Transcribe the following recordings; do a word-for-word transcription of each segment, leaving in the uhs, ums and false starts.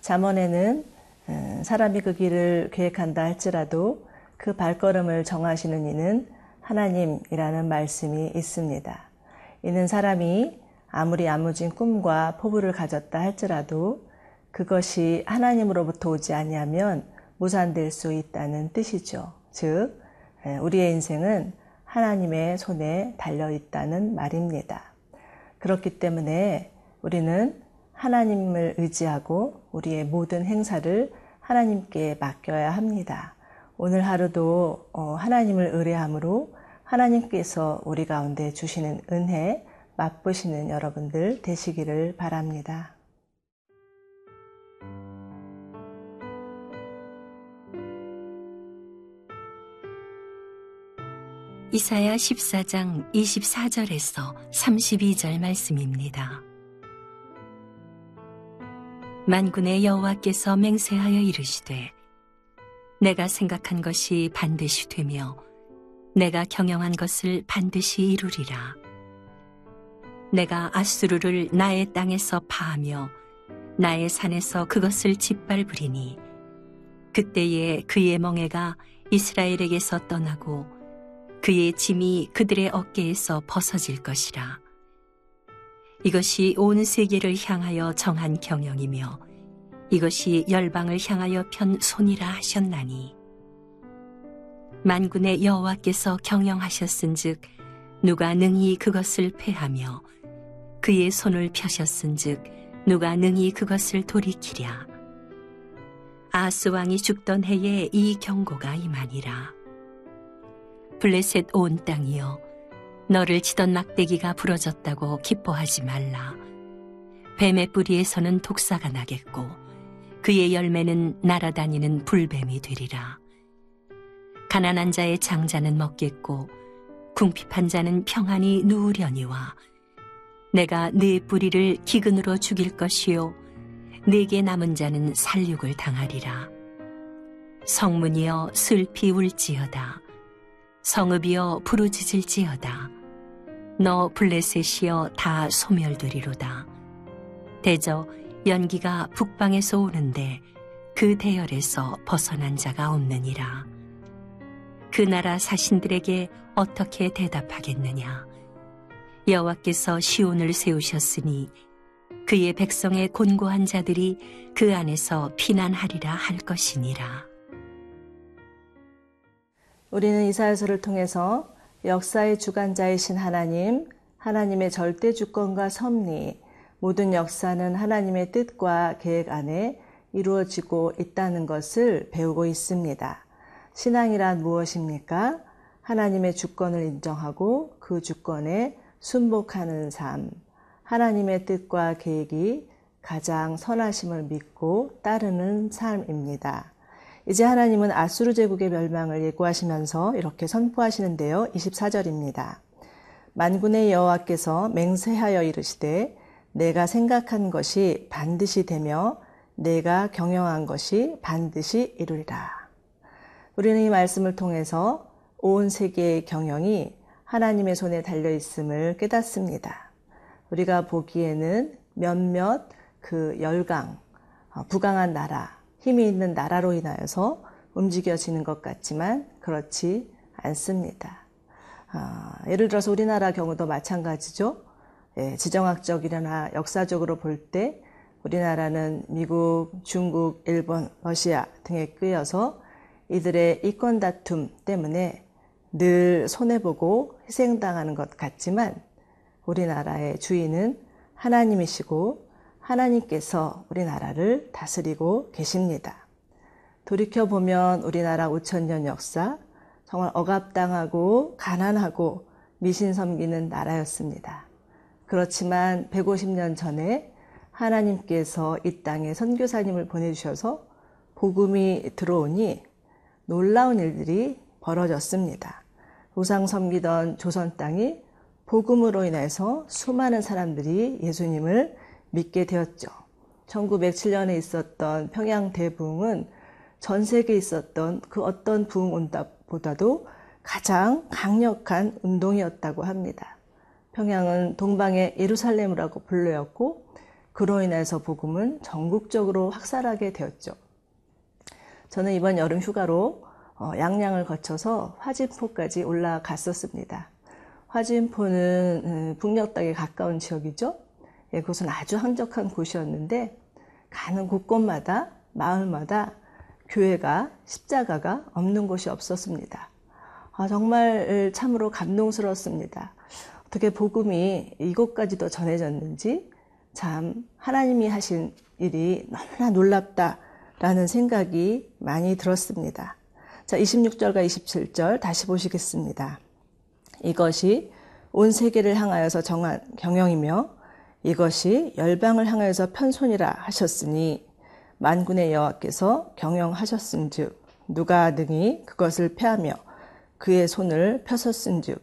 잠언에는 사람이 그 길을 계획한다 할지라도 그 발걸음을 정하시는 이는 하나님이라는 말씀이 있습니다. 이는 사람이 아무리 야무진 꿈과 포부를 가졌다 할지라도 그것이 하나님으로부터 오지 아니하면 무산될 수 있다는 뜻이죠. 즉, 우리의 인생은 하나님의 손에 달려 있다는 말입니다. 그렇기 때문에 우리는 하나님을 의지하고 우리의 모든 행사를 하나님께 맡겨야 합니다. 오늘 하루도 하나님을 의뢰함으로 하나님께서 우리 가운데 주시는 은혜 맛보시는 여러분들 되시기를 바랍니다. 이사야 십사 장 이십사 절에서 삼십이 절 말씀입니다. 만군의 여호와께서 맹세하여 이르시되 내가 생각한 것이 반드시 되며 내가 경영한 것을 반드시 이루리라. 내가 아수르를 나의 땅에서 파하며 나의 산에서 그것을 짓밟으리니 그때에 그의 멍에가 이스라엘에게서 떠나고 그의 짐이 그들의 어깨에서 벗어질 것이라. 이것이 온 세계를 향하여 정한 경영이며 이것이 열방을 향하여 편 손이라 하셨나니 만군의 여호와께서 경영하셨은즉 누가 능히 그것을 패하며 그의 손을 펴셨은즉 누가 능히 그것을 돌이키랴. 아하스 왕이 죽던 해에 이 경고가 임하니라. 블레셋 온 땅이여 너를 치던 막대기가 부러졌다고 기뻐하지 말라. 뱀의 뿌리에서는 독사가 나겠고 그의 열매는 날아다니는 불뱀이 되리라. 가난한 자의 장자는 먹겠고 궁핍한 자는 평안히 누우려니와 내가 네 뿌리를 기근으로 죽일 것이요 네게 남은 자는 살육을 당하리라. 성문이여 슬피 울지어다. 성읍이여 부르짖을지어다. 너 블레셋이여 다 소멸되리로다. 대저 연기가 북방에서 오는데 그 대열에서 벗어난 자가 없느니라. 그 나라 사신들에게 어떻게 대답하겠느냐. 여호와께서 시온을 세우셨으니 그의 백성의 곤고한 자들이 그 안에서 피난하리라 할 것이니라. 우리는 이사야서를 통해서 역사의 주관자이신 하나님, 하나님의 절대 주권과 섭리, 모든 역사는 하나님의 뜻과 계획 안에 이루어지고 있다는 것을 배우고 있습니다. 신앙이란 무엇입니까? 하나님의 주권을 인정하고 그 주권에 순복하는 삶, 하나님의 뜻과 계획이 가장 선하심을 믿고 따르는 삶입니다. 이제 하나님은 아수르 제국의 멸망을 예고하시면서 이렇게 선포하시는데요. 이십사 절입니다. 만군의 여호와께서 맹세하여 이르시되 내가 생각한 것이 반드시 되며 내가 경영한 것이 반드시 이루리라. 우리는 이 말씀을 통해서 온 세계의 경영이 하나님의 손에 달려 있음을 깨닫습니다. 우리가 보기에는 몇몇 그 열강, 부강한 나라, 힘이 있는 나라로 인하여서 움직여지는 것 같지만 그렇지 않습니다. 아, 예를 들어서 우리나라 경우도 마찬가지죠. 예, 지정학적이나 역사적으로 볼 때 우리나라는 미국, 중국, 일본, 러시아 등에 끌려서 이들의 이권 다툼 때문에 늘 손해보고 희생당하는 것 같지만 우리나라의 주인은 하나님이시고 하나님께서 우리나라를 다스리고 계십니다. 돌이켜보면 우리나라 오천 년 역사, 정말 억압당하고 가난하고 미신 섬기는 나라였습니다. 그렇지만 백오십 년 전에 하나님께서 이 땅에 선교사님을 보내주셔서 복음이 들어오니 놀라운 일들이 벌어졌습니다. 우상 섬기던 조선 땅이 복음으로 인해서 수많은 사람들이 예수님을 믿게 되었죠. 천구백칠 년에 있었던 평양 대부흥은 전 세계에 있었던 그 어떤 부흥 운동보다도 가장 강력한 운동이었다고 합니다. 평양은 동방의 예루살렘이라고 불렸고 그로 인해서 복음은 전국적으로 확산하게 되었죠. 저는 이번 여름 휴가로 양양을 거쳐서 화진포까지 올라갔었습니다. 화진포는 북녘땅에 가까운 지역이죠. 예, 그것은 아주 한적한 곳이었는데 가는 곳곳마다 마을마다 교회가 십자가가 없는 곳이 없었습니다. 아, 정말 참으로 감동스러웠습니다. 어떻게 복음이 이곳까지도 전해졌는지 참 하나님이 하신 일이 너무나 놀랍다라는 생각이 많이 들었습니다. 자, 이십육 절과 이십칠 절 다시 보시겠습니다. 이것이 온 세계를 향하여서 정한 경영이며 이것이 열방을 향하여서 편손이라 하셨으니 만군의 여호와께서 경영하셨은즉 누가 능히 그것을 패하며 그의 손을 펴섰은즉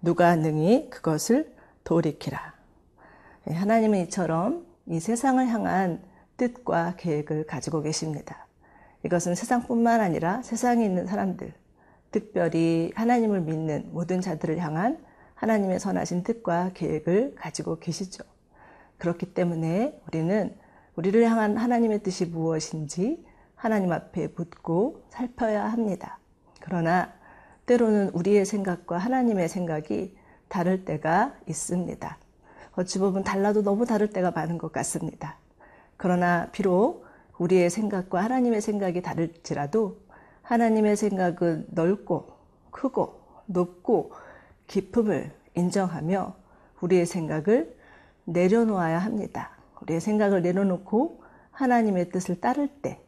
누가 능히 그것을 돌이키라. 하나님은 이처럼 이 세상을 향한 뜻과 계획을 가지고 계십니다. 이것은 세상뿐만 아니라 세상에 있는 사람들, 특별히 하나님을 믿는 모든 자들을 향한 하나님의 선하신 뜻과 계획을 가지고 계시죠. 그렇기 때문에 우리는 우리를 향한 하나님의 뜻이 무엇인지 하나님 앞에 묻고 살펴야 합니다. 그러나 때로는 우리의 생각과 하나님의 생각이 다를 때가 있습니다. 어찌 보면 달라도 너무 다를 때가 많은 것 같습니다. 그러나 비록 우리의 생각과 하나님의 생각이 다를지라도 하나님의 생각은 넓고 크고 높고 깊음을 인정하며 우리의 생각을 내려놓아야 합니다. 우리의 생각을 내려놓고 하나님의 뜻을 따를 때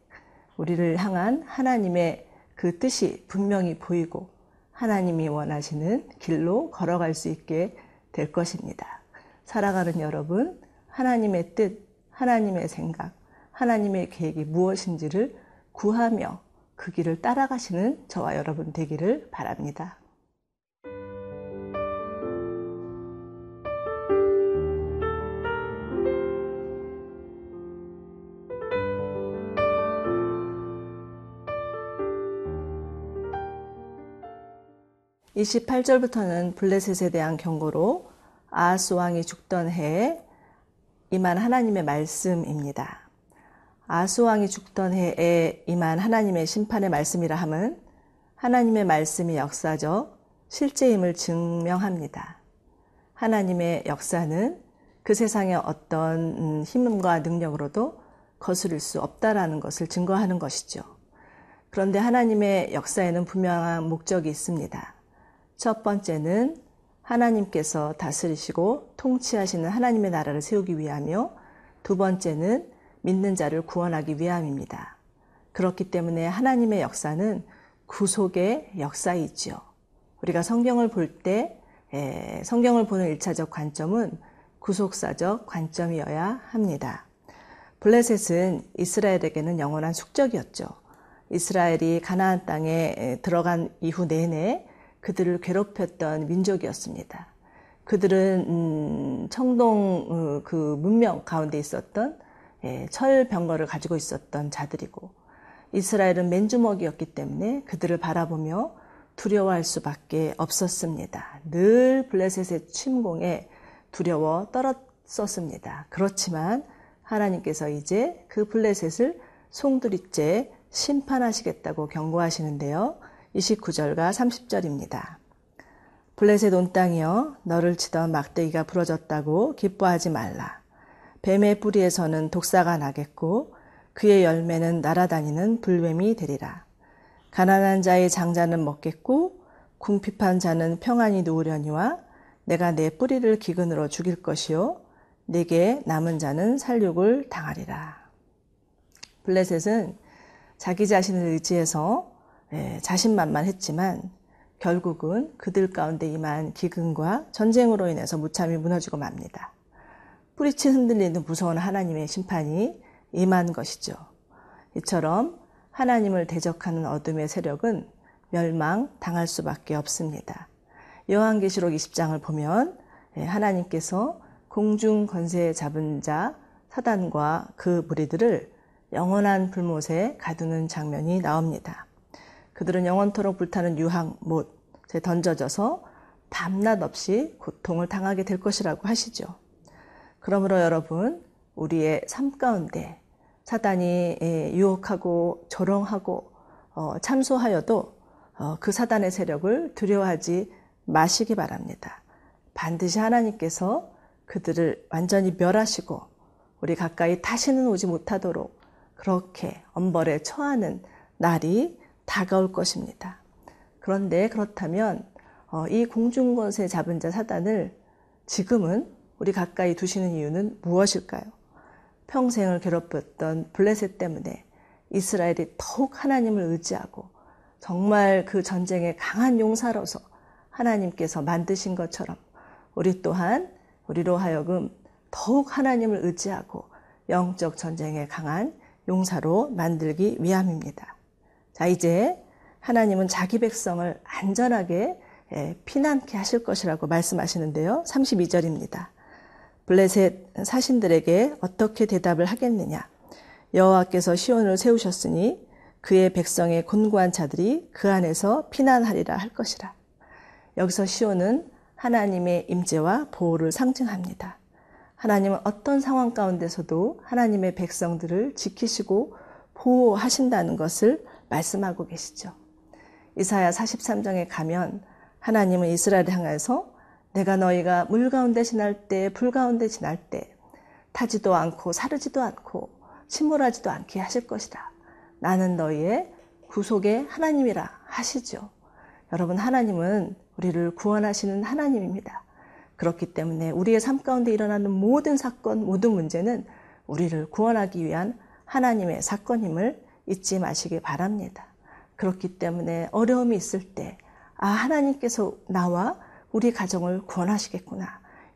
우리를 향한 하나님의 그 뜻이 분명히 보이고 하나님이 원하시는 길로 걸어갈 수 있게 될 것입니다. 살아가는 여러분, 하나님의 뜻, 하나님의 생각, 하나님의 계획이 무엇인지를 구하며 그 길을 따라가시는 저와 여러분 되기를 바랍니다. 이십팔 절부터는 블레셋에 대한 경고로 아하스 왕이 죽던 해에 임한 하나님의 말씀입니다. 아하스 왕이 죽던 해에 임한 하나님의 심판의 말씀이라 함은 하나님의 말씀이 역사적 실제임을 증명합니다. 하나님의 역사는 그 세상의 어떤 힘과 능력으로도 거스릴 수 없다라는 것을 증거하는 것이죠. 그런데 하나님의 역사에는 분명한 목적이 있습니다. 첫 번째는 하나님께서 다스리시고 통치하시는 하나님의 나라를 세우기 위하며 두 번째는 믿는 자를 구원하기 위함입니다. 그렇기 때문에 하나님의 역사는 구속의 역사이지요. 우리가 성경을 볼 때 성경을 보는 일차적 관점은 구속사적 관점이어야 합니다. 블레셋은 이스라엘에게는 영원한 숙적이었죠. 이스라엘이 가나안 땅에 들어간 이후 내내 그들을 괴롭혔던 민족이었습니다. 그들은 청동 그 문명 가운데 있었던 철병거를 가지고 있었던 자들이고 이스라엘은 맨주먹이었기 때문에 그들을 바라보며 두려워할 수밖에 없었습니다. 늘 블레셋의 침공에 두려워 떨었었습니다. 그렇지만 하나님께서 이제 그 블레셋을 송두리째 심판하시겠다고 경고하시는데요. 이십구 절과 삼십 절입니다. 블레셋 온 땅이여 너를 치던 막대기가 부러졌다고 기뻐하지 말라. 뱀의 뿌리에서는 독사가 나겠고 그의 열매는 날아다니는 불뱀이 되리라. 가난한 자의 장자는 먹겠고 궁핍한 자는 평안히 누우려니와 내가 내 뿌리를 기근으로 죽일 것이요 내게 남은 자는 살육을 당하리라. 블레셋은 자기 자신을 의지해서 예, 자신만만했지만 결국은 그들 가운데 임한 기근과 전쟁으로 인해서 무참히 무너지고 맙니다. 뿌리치 흔들리는 무서운 하나님의 심판이 임한 것이죠. 이처럼 하나님을 대적하는 어둠의 세력은 멸망당할 수밖에 없습니다. 요한계시록 이십 장을 보면 예, 하나님께서 공중 권세 잡은 자 사단과 그 무리들을 영원한 불못에 가두는 장면이 나옵니다. 그들은 영원토록 불타는 유황못에 던져져서 밤낮 없이 고통을 당하게 될 것이라고 하시죠. 그러므로 여러분, 우리의 삶 가운데 사단이 유혹하고 조롱하고 참소하여도 그 사단의 세력을 두려워하지 마시기 바랍니다. 반드시 하나님께서 그들을 완전히 멸하시고 우리 가까이 다시는 오지 못하도록 그렇게 엄벌에 처하는 날이 다가올 것입니다. 그런데 그렇다면 이 공중권세 잡은 자 사단을 지금은 우리 가까이 두시는 이유는 무엇일까요? 평생을 괴롭혔던 블레셋 때문에 이스라엘이 더욱 하나님을 의지하고 정말 그 전쟁의 강한 용사로서 하나님께서 만드신 것처럼 우리 또한 우리로 하여금 더욱 하나님을 의지하고 영적 전쟁의 강한 용사로 만들기 위함입니다. 자, 이제 하나님은 자기 백성을 안전하게 피난케 하실 것이라고 말씀하시는데요. 삼십이 절입니다. 블레셋 사신들에게 어떻게 대답을 하겠느냐. 여호와께서 시온을 세우셨으니 그의 백성의 곤고한 자들이 그 안에서 피난하리라 할 것이라. 여기서 시온은 하나님의 임재와 보호를 상징합니다. 하나님은 어떤 상황 가운데서도 하나님의 백성들을 지키시고 보호하신다는 것을 말씀하고 계시죠. 이사야 사십삼 장에 가면 하나님은 이스라엘을 향해서 내가 너희가 물 가운데 지날 때, 불 가운데 지날 때 타지도 않고 사르지도 않고 침몰하지도 않게 하실 것이다. 나는 너희의 구속의 하나님이라 하시죠. 여러분, 하나님은 우리를 구원하시는 하나님입니다. 그렇기 때문에 우리의 삶 가운데 일어나는 모든 사건, 모든 문제는 우리를 구원하기 위한 하나님의 사건임을 잊지 마시기 바랍니다. 그렇기 때문에 어려움이 있을 때 아, 하나님께서 나와 우리 가정을 구원하시겠구나,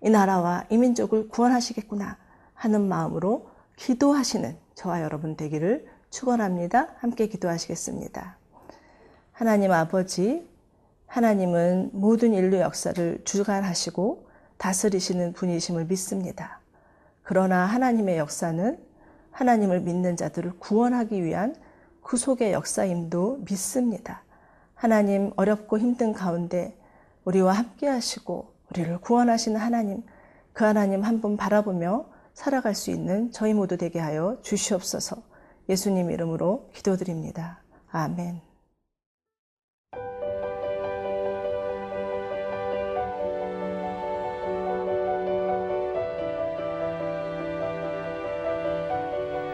이 나라와 이 민족을 구원하시겠구나 하는 마음으로 기도하시는 저와 여러분 되기를 축원합니다. 함께 기도하시겠습니다. 하나님 아버지, 하나님은 모든 인류 역사를 주관하시고 다스리시는 분이심을 믿습니다. 그러나 하나님의 역사는 하나님을 믿는 자들을 구원하기 위한 구속의 역사임도 믿습니다. 하나님, 어렵고 힘든 가운데 우리와 함께 하시고 우리를 구원하시는 하나님, 그 하나님 한 분 바라보며 살아갈 수 있는 저희 모두 되게 하여 주시옵소서. 예수님 이름으로 기도드립니다. 아멘.